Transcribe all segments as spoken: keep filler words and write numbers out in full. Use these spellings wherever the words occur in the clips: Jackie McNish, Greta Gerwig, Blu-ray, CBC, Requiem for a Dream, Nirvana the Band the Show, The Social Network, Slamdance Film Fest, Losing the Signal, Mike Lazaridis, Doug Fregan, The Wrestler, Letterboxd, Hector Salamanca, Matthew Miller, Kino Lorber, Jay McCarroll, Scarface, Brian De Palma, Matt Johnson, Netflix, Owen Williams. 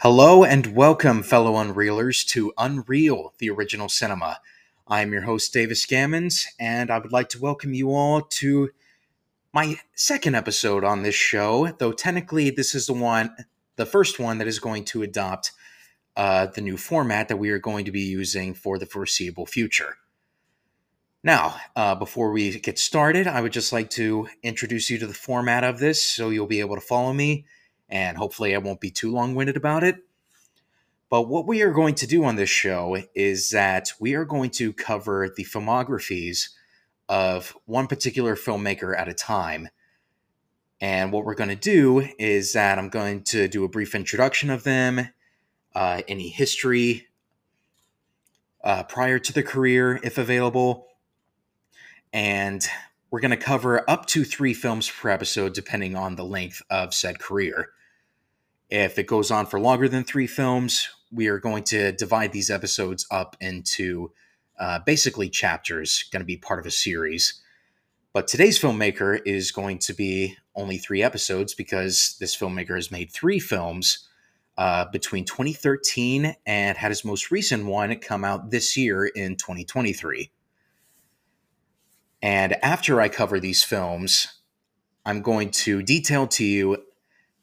Hello and welcome, fellow Unrealers, to Unreal, the Original Cinema. I'm your host, Davis Gammons, and I would like to welcome you all to my second episode on this show, though technically this is the one, the first one that is going to adopt uh, the new format that we are going to be using for the foreseeable future. Now, uh, before we get started, I would just like to introduce you to the format of this so you'll be able to follow me. And hopefully I won't be too long-winded about it. But what we are going to do on this show is that we are going to cover the filmographies of one particular filmmaker at a time. And what we're going to do is that I'm going to do a brief introduction of them, uh, any history uh, prior to the career, if available. And we're going to cover up to three films per episode, depending on the length of said career. If it goes on for longer than three films, we are going to divide these episodes up into uh, basically chapters, going to be part of a series. But today's filmmaker is going to be only three episodes because this filmmaker has made three films uh, between twenty thirteen and had his most recent one come out this year in twenty twenty-three. And after I cover these films, I'm going to detail to you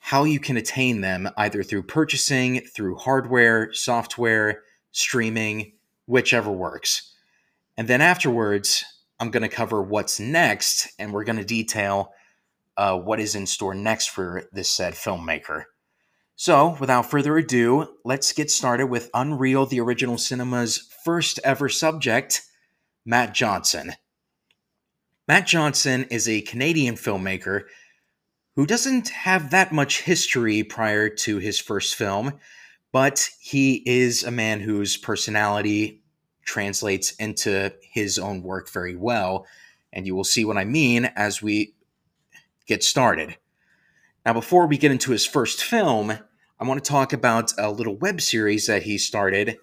how you can attain them either through purchasing, through hardware, software, streaming, whichever works. And then afterwards, I'm going to cover what's next, and we're going to detail uh, what is in store next for this said filmmaker. So without further ado, let's get started with Unreal, the Original Cinema's first ever subject, Matt Johnson. Matt Johnson is a Canadian filmmaker who doesn't have that much history prior to his first film, but he is a man whose personality translates into his own work very well, and you will see what I mean as we get started. Now, before we get into his first film, I want to talk about a little web series that he started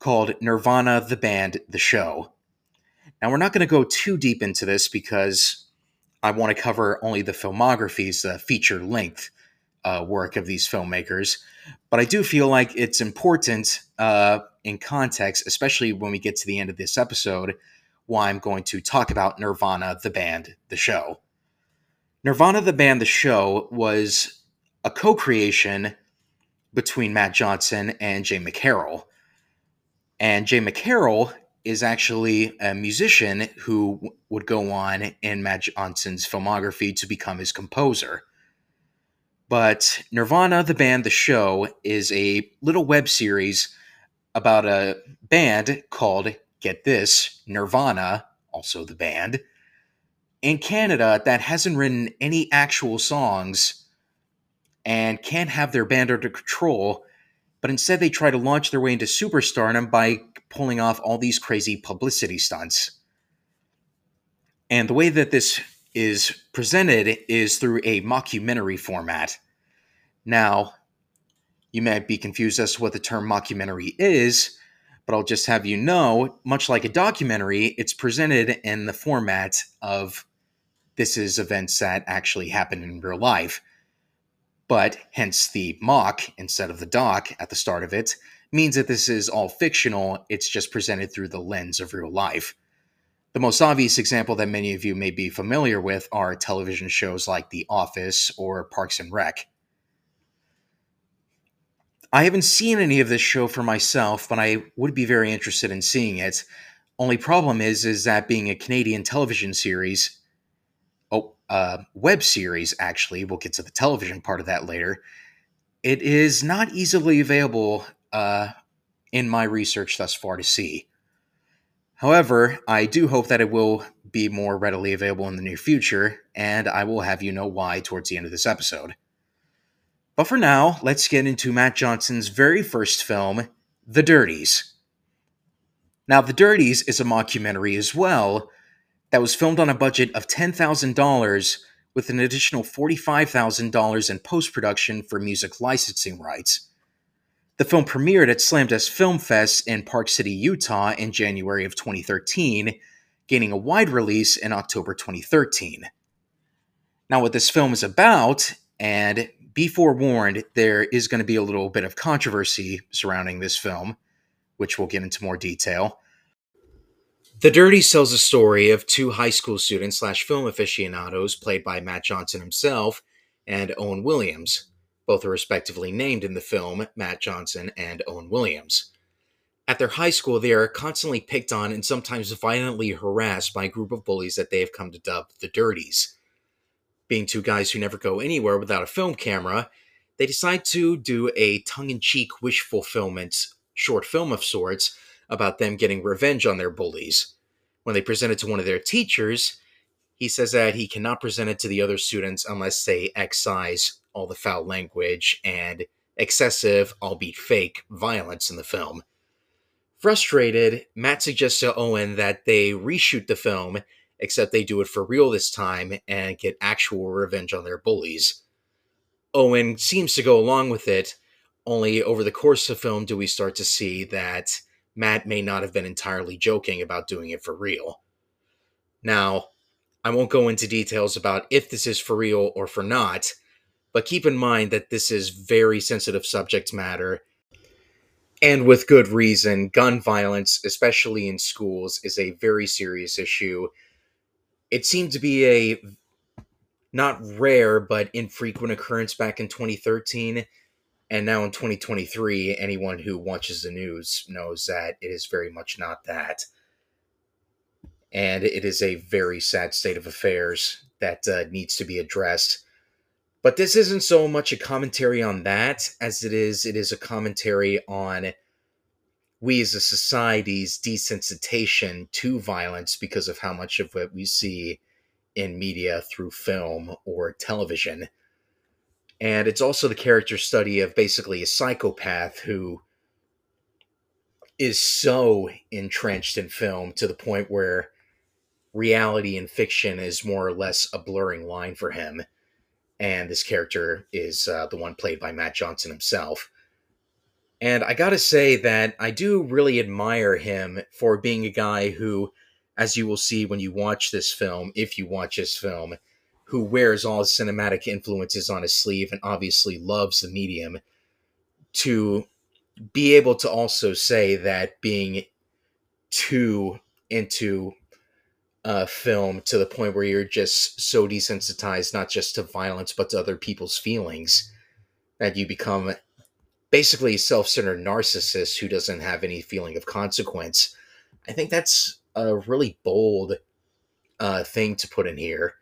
called Nirvana the Band the Show. Now, we're not going to go too deep into this because I want to cover only the filmographies, the feature-length uh, work of these filmmakers, but I do feel like it's important uh, in context, especially when we get to the end of this episode, why I'm going to talk about Nirvana, the band, the show. Nirvana, the band, the show was a co-creation between Matt Johnson and Jay McCarroll, and Jay McCarroll is actually a musician who w- would go on in Matt Johnson's filmography to become his composer. But Nirvana, the band, the show is a little web series about a band called, get this, Nirvana, also the band, in Canada that hasn't written any actual songs and can't have their band under control, but instead they try to launch their way into superstardom by pulling off all these crazy publicity stunts. And the way that this is presented is through a mockumentary format. Now, you might be confused as to what the term mockumentary is, but I'll just have you know, much like a documentary, it's presented in the format of this is events that actually happen in real life. But hence the mock instead of the doc at the start of it means that this is all fictional. It's just presented through the lens of real life. The most obvious example that many of you may be familiar with are television shows like The Office or Parks and Rec. I haven't seen any of this show for myself, but I would be very interested in seeing it. Only problem is, is that being a Canadian television series, oh, uh, web series, actually, we'll get to the television part of that later. It is not easily available Uh, in my research thus far to see. However, I do hope that it will be more readily available in the near future, and I will have you know why towards the end of this episode. But for now, let's get into Matt Johnson's very first film, The Dirties. Now, The Dirties is a mockumentary as well that was filmed on a budget of ten thousand dollars with an additional forty-five thousand dollars in post-production for music licensing rights. The film premiered at Slamdance Film Fest in Park City, Utah in January of twenty thirteen, gaining a wide release in October twenty thirteen. Now, what this film is about, and be forewarned, there is going to be a little bit of controversy surrounding this film, which we'll get into more detail. The Dirties tells the story of two high school students slash film aficionados played by Matt Johnson himself and Owen Williams. Both are respectively named in the film, Matt Johnson and Owen Williams. At their high school, they are constantly picked on and sometimes violently harassed by a group of bullies that they have come to dub the Dirties. Being two guys who never go anywhere without a film camera, they decide to do a tongue-in-cheek wish fulfillment short film of sorts about them getting revenge on their bullies. When they present it to one of their teachers, he says that he cannot present it to the other students unless they excise all the foul language and excessive, albeit fake, violence in the film. Frustrated, Matt suggests to Owen that they reshoot the film, except they do it for real this time and get actual revenge on their bullies. Owen seems to go along with it, only over the course of the film do we start to see that Matt may not have been entirely joking about doing it for real. Now, I won't go into details about if this is for real or for not, but keep in mind that this is very sensitive subject matter, and with good reason. Gun violence, especially in schools, is a very serious issue. It seemed to be a not rare, but infrequent occurrence back in twenty thirteen, and now in twenty twenty-three, anyone who watches the news knows that it is very much not that. And it is a very sad state of affairs that uh, needs to be addressed. But this isn't so much a commentary on that as it is, it is a commentary on we as a society's desensitization to violence because of how much of what we see in media through film or television. And it's also the character study of basically a psychopath who is so entrenched in film to the point where reality and fiction is more or less a blurring line for him. And this character is uh, the one played by Matt Johnson himself. And I gotta say that I do really admire him for being a guy who, as you will see when you watch this film, if you watch this film, who wears all his cinematic influences on his sleeve and obviously loves the medium, to be able to also say that being too into Uh, film to the point where you're just so desensitized not just to violence but to other people's feelings that you become basically a self-centered narcissist who doesn't have any feeling of consequence. I think that's a really bold uh, thing to put in here.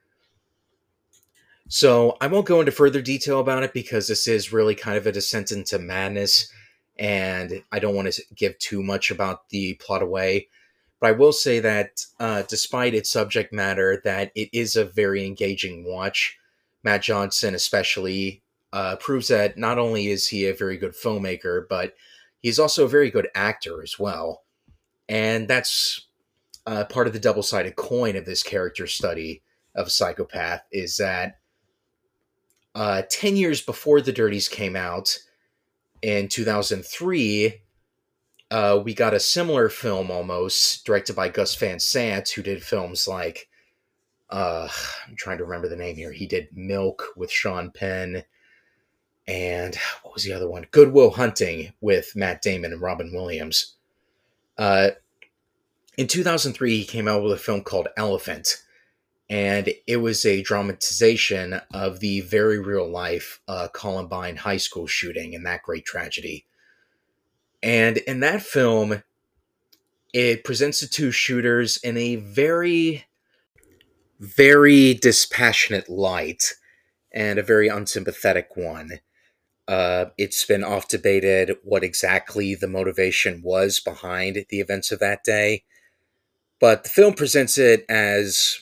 So I won't go into further detail about it because this is really kind of a descent into madness and I don't want to give too much about the plot away. But I will say that uh, despite its subject matter, that it is a very engaging watch. Matt Johnson especially uh, proves that not only is he a very good filmmaker, but he's also a very good actor as well. And that's uh, part of the double-sided coin of this character study of a psychopath is that uh, ten years before The Dirties came out in two thousand three... Uh, we got a similar film almost, directed by Gus Van Sant, who did films like, uh, I'm trying to remember the name here, he did Milk with Sean Penn, and what was the other one? Good Will Hunting with Matt Damon and Robin Williams. Uh, in two thousand three, he came out with a film called Elephant, and it was a dramatization of the very real-life uh, Columbine High School shooting and that great tragedy. And in that film, it presents the two shooters in a very, very dispassionate light and a very unsympathetic one. Uh, it's been oft debated what exactly the motivation was behind the events of that day. But the film presents it as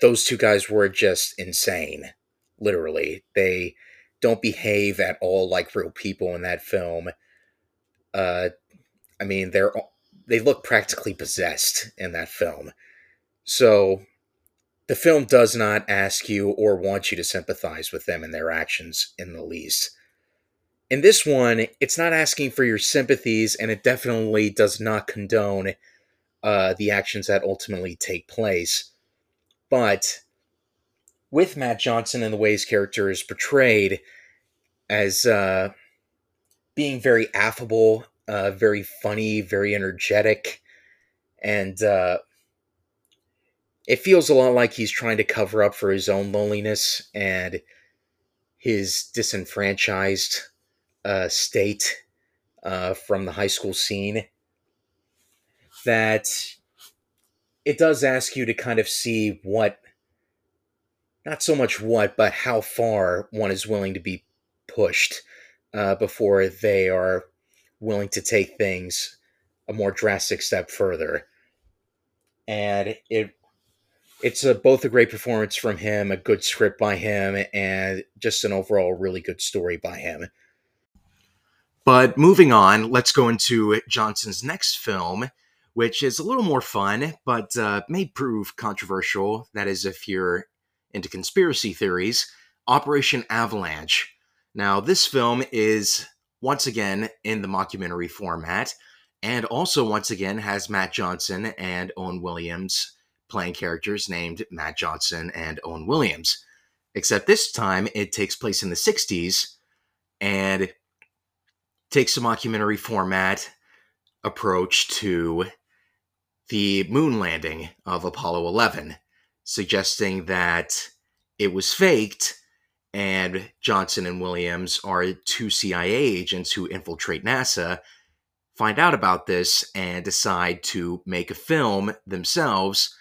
those two guys were just insane, literally. They don't behave at all like real people in that film. Uh, I mean, they're, they look practically possessed in that film. So the film does not ask you or want you to sympathize with them and their actions in the least. In this one, it's not asking for your sympathies, and it definitely does not condone uh, the actions that ultimately take place. But with Matt Johnson and the way his character is portrayed, as uh, being very affable, uh, very funny, very energetic. And uh, it feels a lot like he's trying to cover up for his own loneliness and his disenfranchised uh, state uh, from the high school scene. That it does ask you to kind of see what, not so much what, but how far one is willing to be pushed uh, before they are willing to take things a more drastic step further. And it it's a, both a great performance from him, a good script by him, and just an overall really good story by him. But moving on, let's go into Johnson's next film, which is a little more fun, but uh, may prove controversial. That is, if you're into conspiracy theories, Operation Avalanche. Now, this film is, once again, in the mockumentary format, and also, once again, has Matt Johnson and Owen Williams playing characters named Matt Johnson and Owen Williams. Except this time, it takes place in the sixties, and takes a mockumentary format approach to the moon landing of Apollo eleven, suggesting that it was faked and Johnson and Williams are two C I A agents who infiltrate NASA, find out about this, and decide to make a film themselves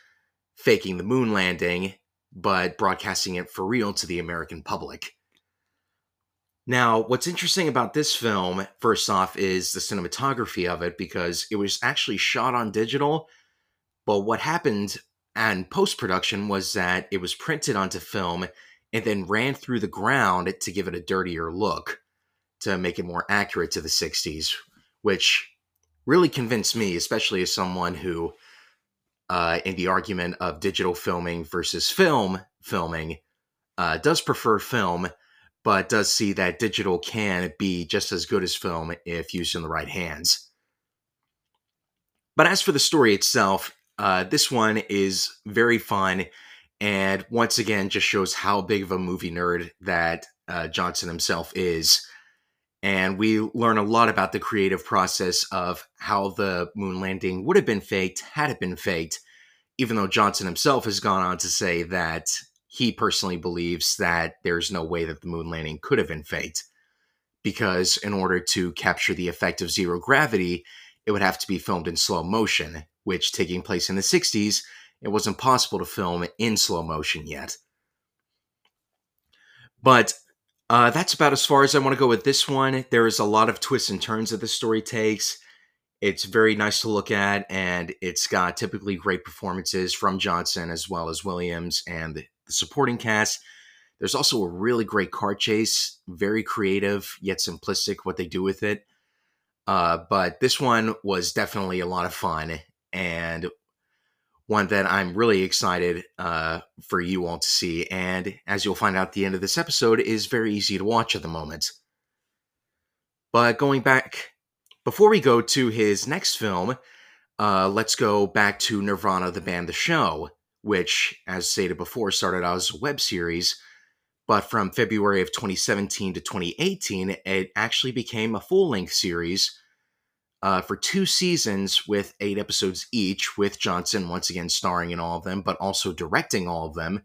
faking the moon landing, but broadcasting it for real to the American public. Now, what's interesting about this film, first off, is the cinematography of it, because it was actually shot on digital, but what happened in post-production was that it was printed onto film and then ran through the ground to give it a dirtier look, to make it more accurate to the sixties, which really convinced me, especially as someone who, uh, in the argument of digital filming versus film filming, uh, does prefer film, but does see that digital can be just as good as film if used in the right hands. But as for the story itself, uh, this one is very fun, and once again just shows how big of a movie nerd that uh, Johnson himself is. And we learn a lot about the creative process of how the moon landing would have been faked had it been faked, even though Johnson himself has gone on to say that he personally believes that there's no way that the moon landing could have been faked, because in order to capture the effect of zero gravity, it would have to be filmed in slow motion, which, taking place in the sixties, it wasn't possible to film in slow motion yet. But uh, that's about as far as I want to go with this one. There is a lot of twists and turns that the story takes. It's very nice to look at, and it's got typically great performances from Johnson as well as Williams and supporting cast. There's also a really great car chase, very creative yet simplistic what they do with it. Uh, but this one was definitely a lot of fun, and one that I'm really excited uh, for you all to see. And as you'll find out at the end of this episode, is very easy to watch at the moment. But going back, before we go to his next film, uh, let's go back to Nirvana the Band the Show, which, as stated before, started out as a web series, but from February of twenty seventeen to twenty eighteen, it actually became a full-length series uh, for two seasons with eight episodes each, with Johnson once again starring in all of them, but also directing all of them.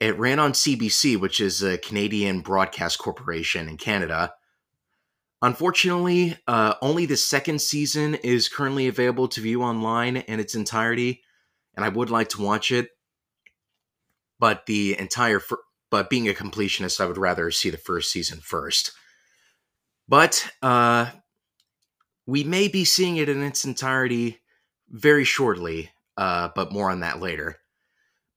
It ran on C B C, which is a Canadian broadcast corporation in Canada. Unfortunately, uh, only the second season is currently available to view online in its entirety, and I would like to watch it, but the entire, fir- but being a completionist, I would rather see the first season first. But uh, we may be seeing it in its entirety very shortly, uh, but more on that later.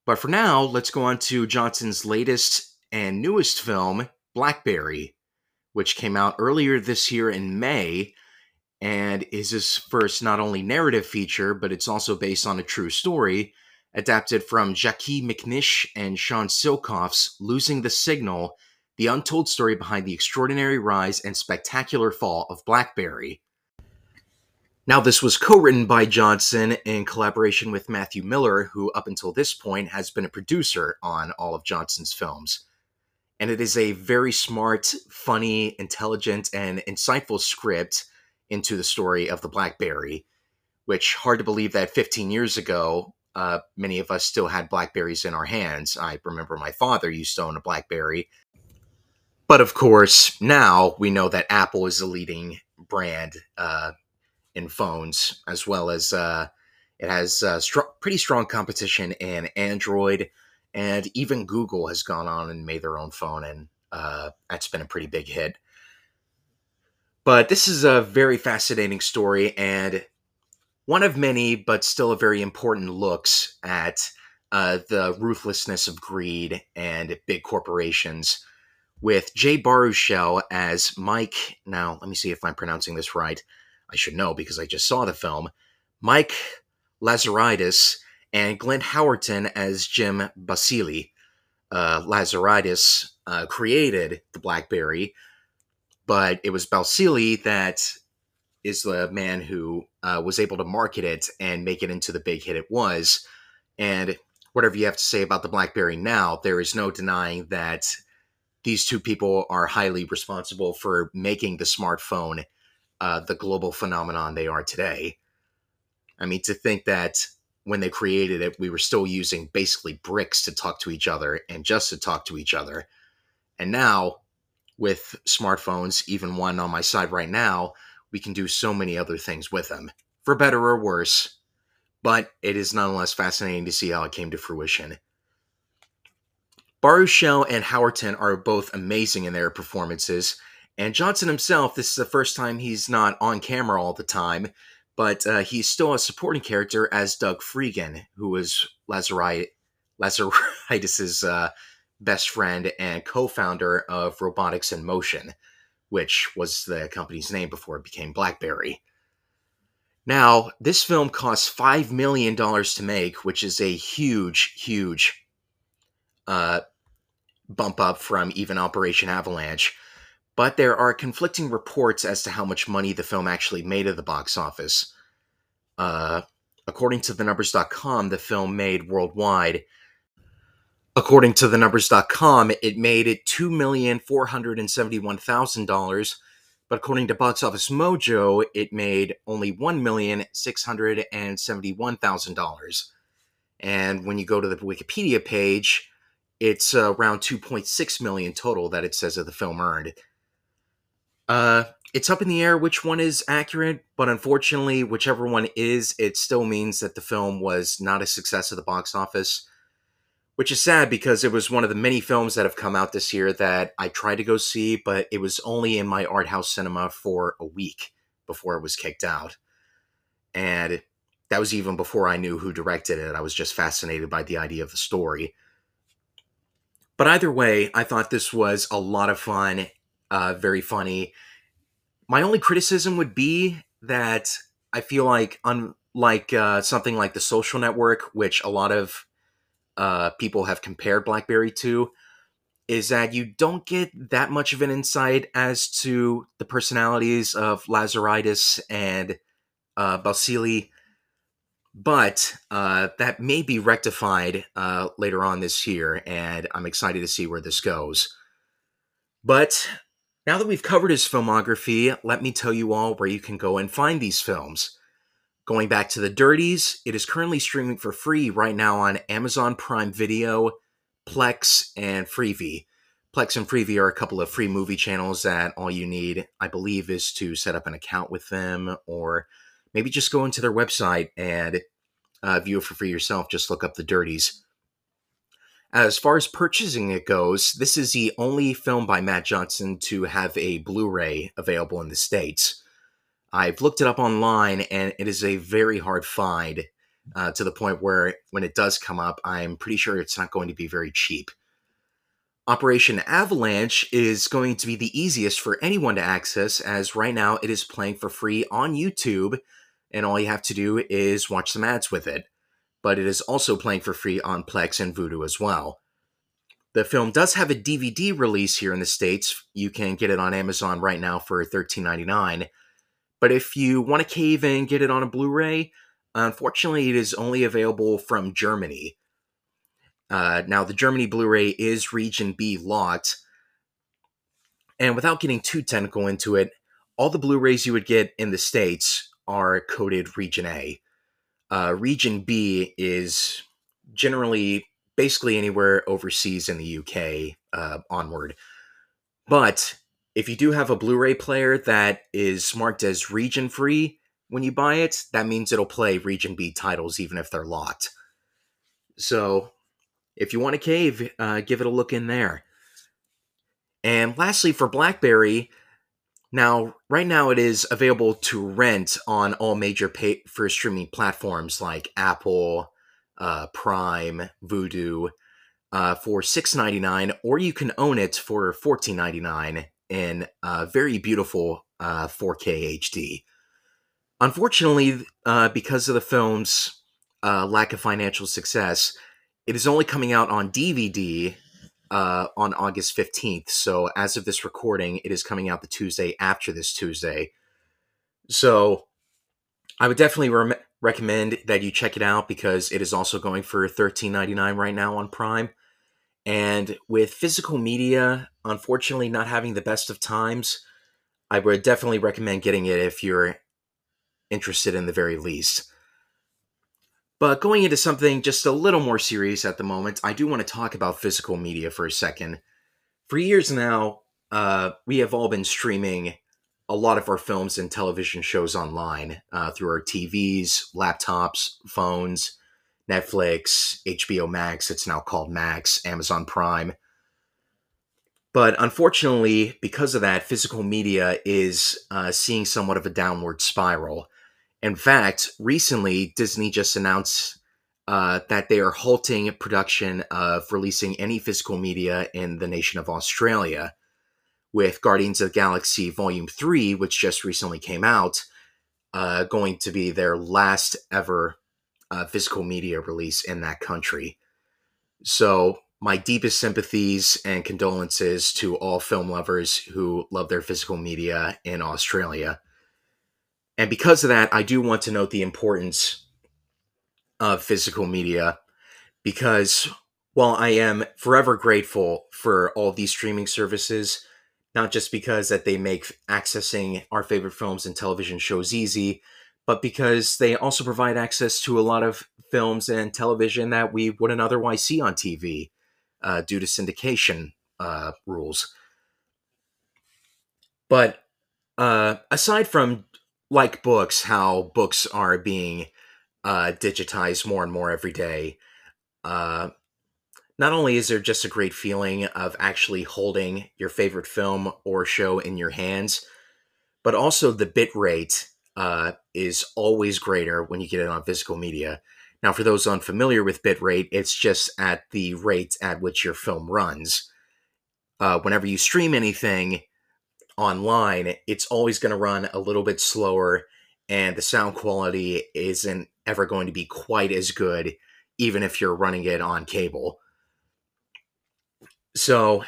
But for now, let's go on to Johnson's latest and newest film, Blackberry, which came out earlier this year in May, and is his first not only narrative feature, but it's also based on a true story, adapted from Jackie McNish and Sean Silcoff's Losing the Signal, the untold story behind the extraordinary rise and spectacular fall of BlackBerry. Now, this was co-written by Johnson in collaboration with Matthew Miller, who up until this point has been a producer on all of Johnson's films. And it is a very smart, funny, intelligent, and insightful script into the story of the BlackBerry, which, hard to believe that fifteen years ago, uh, many of us still had BlackBerries in our hands. I remember my father used to own a BlackBerry. But of course, now we know that Apple is the leading brand uh, in phones, as well as uh, it has uh, str- pretty strong competition in Android, and even Google has gone on and made their own phone, and uh, that's been a pretty big hit. But this is a very fascinating story, and one of many, but still a very important looks at uh, the ruthlessness of greed and big corporations, with Jay Baruchel as Mike. Now, let me see if I'm pronouncing this right. I should know because I just saw the film. Mike Lazaridis, and Glenn Howerton as Jim Balsillie. Uh, Lazaridis uh, created the BlackBerry, but it was Balsillie that is the man who uh, was able to market it and make it into the big hit it was. And whatever you have to say about the BlackBerry now, there is no denying that these two people are highly responsible for making the smartphone uh, the global phenomenon they are today. I mean, to think that when they created it, we were still using basically bricks to talk to each other and just to talk to each other. And now, with smartphones, even one on my side right now, we can do so many other things with them, for better or worse. But it is nonetheless fascinating to see how it came to fruition. Baruchel and Howerton are both amazing in their performances. And Johnson himself, this is the first time he's not on camera all the time, but uh, he's still a supporting character as Doug Fregan, who was Lazaridis' Lazaridis' uh, best friend and co-founder of Robotics in Motion, which was the company's name before it became BlackBerry. Now, this film cost five million dollars to make, which is a huge, huge uh, bump up from even Operation Avalanche. But there are conflicting reports as to how much money the film actually made at the box office. Uh, according to the numbers dot com, the film made worldwide. According to the numbers dot com, it made it two million four hundred seventy-one thousand dollars. But according to Box Office Mojo, it made only one million six hundred seventy-one thousand dollars. And when you go to the Wikipedia page, it's uh, around two point six million dollars total that it says that the film earned. Uh, it's up in the air which one is accurate, but unfortunately, whichever one is, it still means that the film was not a success at the box office, which is sad because it was one of the many films that have come out this year that I tried to go see, but it was only in my art house cinema for a week before it was kicked out. And that was even before I knew who directed it. I was just fascinated by the idea of the story. But either way, I thought this was a lot of fun, uh, very funny. My only criticism would be that I feel like, unlike uh, something like The Social Network, which a lot of uh, people have compared BlackBerry to, is that you don't get that much of an insight as to the personalities of Lazaridis and uh, Balsillie. But uh, that may be rectified uh, later on this year, and I'm excited to see where this goes. But now that we've covered his filmography, let me tell you all where you can go and find these films. Going back to The Dirties, it is currently streaming for free right now on Amazon Prime Video, Plex, and Freevee. Plex and Freevee are a couple of free movie channels that all you need, I believe, is to set up an account with them, or maybe just go into their website and uh, view it for free yourself. Just look up The Dirties. As far as purchasing it goes, this is the only film by Matt Johnson to have a Blu-ray available in the States. I've looked it up online, and it is a very hard find uh, to the point where when it does come up, I'm pretty sure it's not going to be very cheap. Operation Avalanche is going to be the easiest for anyone to access, as right now it is playing for free on YouTube, and all you have to do is watch some ads with it. But it is also playing for free on Plex and Vudu as well. The film does have a D V D release here in the States. You can get it on Amazon right now for thirteen ninety-nine. But if you want to cave in and get it on a Blu-ray, unfortunately it is only available from Germany. Uh, now, the Germany Blu-ray is Region B locked, And without getting too technical into it, all the Blu-rays you would get in the States are coded Region A. Uh, Region B is generally basically anywhere overseas in the U K uh, onward. But if you do have a Blu-ray player that is marked as region free when you buy it, that means it'll play Region B titles even if they're locked. So if you want to cave, uh, give it a look in there. And lastly, for BlackBerry, now right now it is available to rent on all major pay-for-streaming platforms like Apple, uh, Prime, Vudu, uh, for six ninety-nine, or you can own it for fourteen ninety-nine in uh, very beautiful uh, four K H D. Unfortunately, uh, because of the film's uh, lack of financial success, it is only coming out on D V D uh, on August fifteenth. So as of this recording, it is coming out the Tuesday after this Tuesday. So I would definitely re- recommend that you check it out, because it is also going for thirteen ninety-nine right now on Prime. And with physical media, unfortunately, not having the best of times, I would definitely recommend getting it if you're interested in the very least. But going into something just a little more serious at the moment, I do want to talk about physical media for a second. For years now, uh, we have all been streaming a lot of our films and television shows online uh, through our T Vs, laptops, phones, Netflix, H B O Max, it's now called Max, Amazon Prime. But unfortunately, because of that, physical media is uh, seeing somewhat of a downward spiral. In fact, recently, Disney just announced uh, that they are halting production of releasing any physical media in the nation of Australia, with Guardians of the Galaxy Volume three, which just recently came out, uh, going to be their last ever uh, physical media release in that country. So my deepest sympathies and condolences to all film lovers who love their physical media in Australia. And because of that, I do want to note the importance of physical media, because while I am forever grateful for all these streaming services, not just because that they make accessing our favorite films and television shows easy, but because they also provide access to a lot of films and television that we wouldn't otherwise see on T V uh, due to syndication uh, rules. But uh, aside from, like books, how books are being uh, digitized more and more every day. Uh, not only is there just a great feeling of actually holding your favorite film or show in your hands, but also the bitrate uh, is always greater when you get it on physical media. Now, for those unfamiliar with bitrate, it's just at the rate at which your film runs. Uh, whenever you stream anything online, it's always going to run a little bit slower, and the sound quality isn't ever going to be quite as good, even if you're running it on cable. So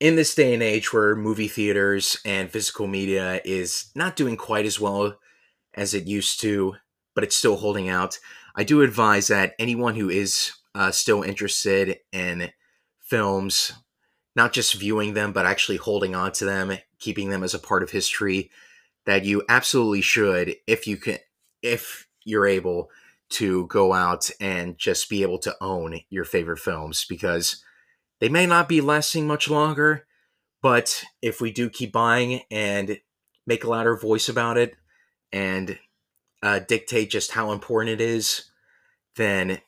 in this day and age where movie theaters and physical media is not doing quite as well as it used to, but it's still holding out, I do advise that anyone who is uh, still interested in films, not just viewing them, but actually holding on to them, keeping them as a part of history, that you absolutely should, if you can, if you're able to go out and just be able to own your favorite films, because they may not be lasting much longer, but if we do keep buying and make a louder voice about it and uh, dictate just how important it is, then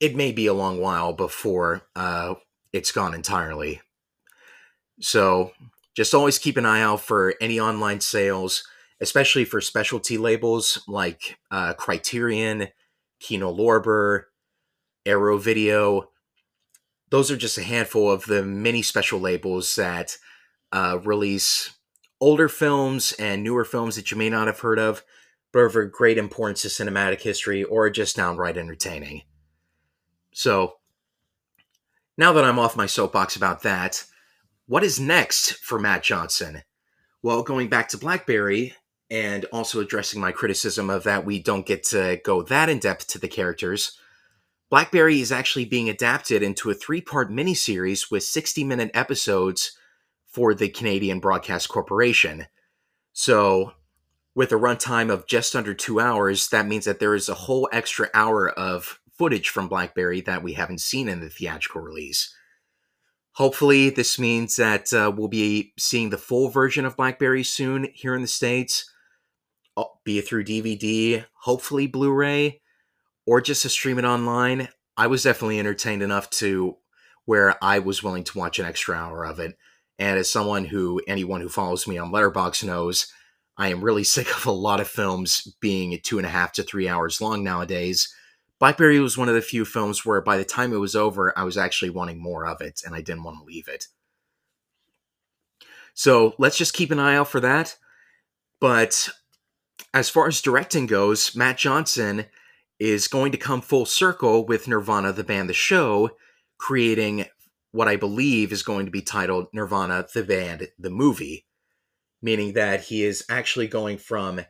it may be a long while before uh, it's gone entirely. So just always keep an eye out for any online sales, especially for specialty labels like uh, Criterion, Kino Lorber, Arrow Video. Those are just a handful of the many special labels that uh, release older films and newer films that you may not have heard of, but are of great importance to cinematic history or just downright entertaining. So now that I'm off my soapbox about that, what is next for Matt Johnson? Well, going back to BlackBerry and also addressing my criticism of that we don't get to go that in-depth to the characters, BlackBerry is actually being adapted into a three-part miniseries with sixty-minute episodes for the Canadian Broadcast Corporation. So with a runtime of just under two hours, that means that there is a whole extra hour of footage from Blackberry that we haven't seen in the theatrical release. Hopefully, this means that uh, we'll be seeing the full version of Blackberry soon here in the States, be it through D V D, hopefully Blu-ray, or just to stream it online. I was definitely entertained enough to where I was willing to watch an extra hour of it. And as someone who, anyone who follows me on Letterboxd knows, I am really sick of a lot of films being two and a half to three hours long nowadays. Blackberry was one of the few films where by the time it was over, I was actually wanting more of it, and I didn't want to leave it. So let's just keep an eye out for that. But as far as directing goes, Matt Johnson is going to come full circle with Nirvana the Band the Show, creating what I believe is going to be titled Nirvana the Band the Movie, meaning that he is actually going from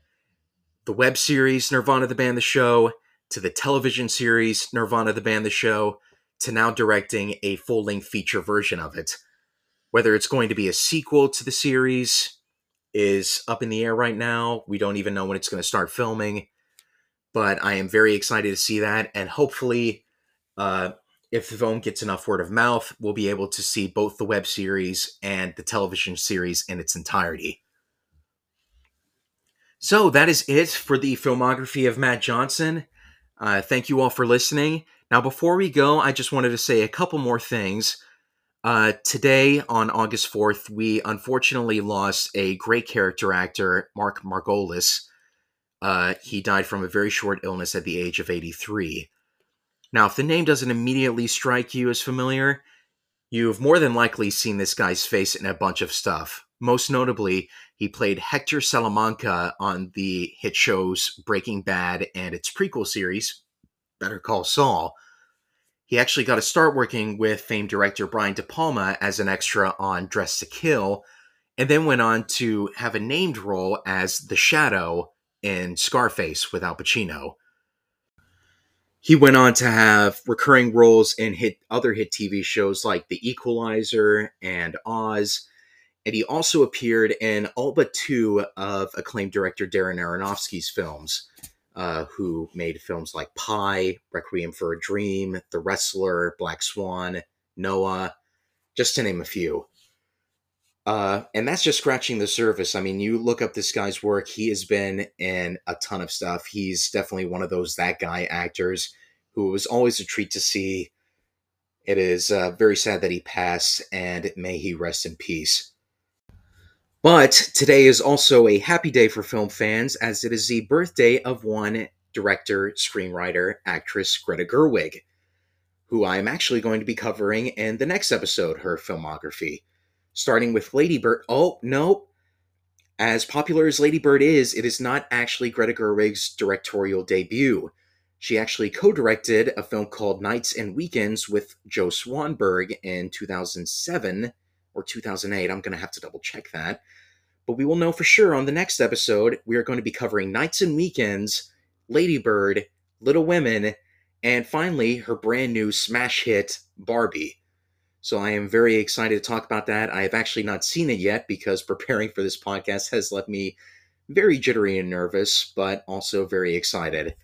the web series Nirvana the Band the Show to the television series Nirvana the Band the Show to now directing a full-length feature version of it. Whether it's going to be a sequel to the series is up in the air right now. We don't even know when it's going to start filming, but I am very excited to see that, and hopefully uh, if the film gets enough word of mouth, we'll be able to see both the web series and the television series in its entirety. So that is it for the filmography of Matt Johnson. Uh, thank you all for listening. Now, before we go, I just wanted to say a couple more things. Uh, today, on August fourth, we unfortunately lost a great character actor, Mark Margolis. Uh, he died from a very short illness at the age of eighty-three. Now, if the name doesn't immediately strike you as familiar, you've more than likely seen this guy's face in a bunch of stuff. Most notably, he played Hector Salamanca on the hit shows Breaking Bad and its prequel series, Better Call Saul. He actually got to start working with famed director Brian De Palma as an extra on Dressed to Kill, and then went on to have a named role as The Shadow in Scarface with Al Pacino. He went on to have recurring roles in hit, other hit T V shows like The Equalizer and Oz, and he also appeared in all but two of acclaimed director Darren Aronofsky's films, uh, who made films like Pi, Requiem for a Dream, The Wrestler, Black Swan, Noah, just to name a few. Uh, and that's just scratching the surface. I mean, you look up this guy's work, he has been in a ton of stuff. He's definitely one of those that guy actors who was always a treat to see. It is uh, very sad that he passed, and may he rest in peace. But today is also a happy day for film fans, as it is the birthday of one director, screenwriter, actress, Greta Gerwig, who I am actually going to be covering in the next episode, her filmography. Starting with Lady Bird. Oh, no. As popular as Lady Bird is, it is not actually Greta Gerwig's directorial debut. She actually co-directed a film called Nights and Weekends with Joe Swanberg in two thousand seven or two thousand eight. I'm going to have to double check that. But we will know for sure on the next episode. We are going to be covering Nights and Weekends, Lady Bird, Little Women, and finally her brand new smash hit, Barbie. So I am very excited to talk about that. I have actually not seen it yet because preparing for this podcast has left me very jittery and nervous, but also very excited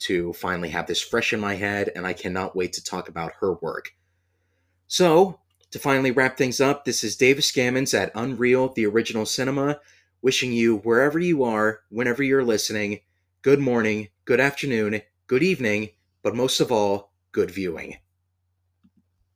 to finally have this fresh in my head, and I cannot wait to talk about her work. So, to finally wrap things up, this is Davis Gammons at Unreal, the Original Cinema, wishing you, wherever you are, whenever you're listening, good morning, good afternoon, good evening, but most of all, good viewing.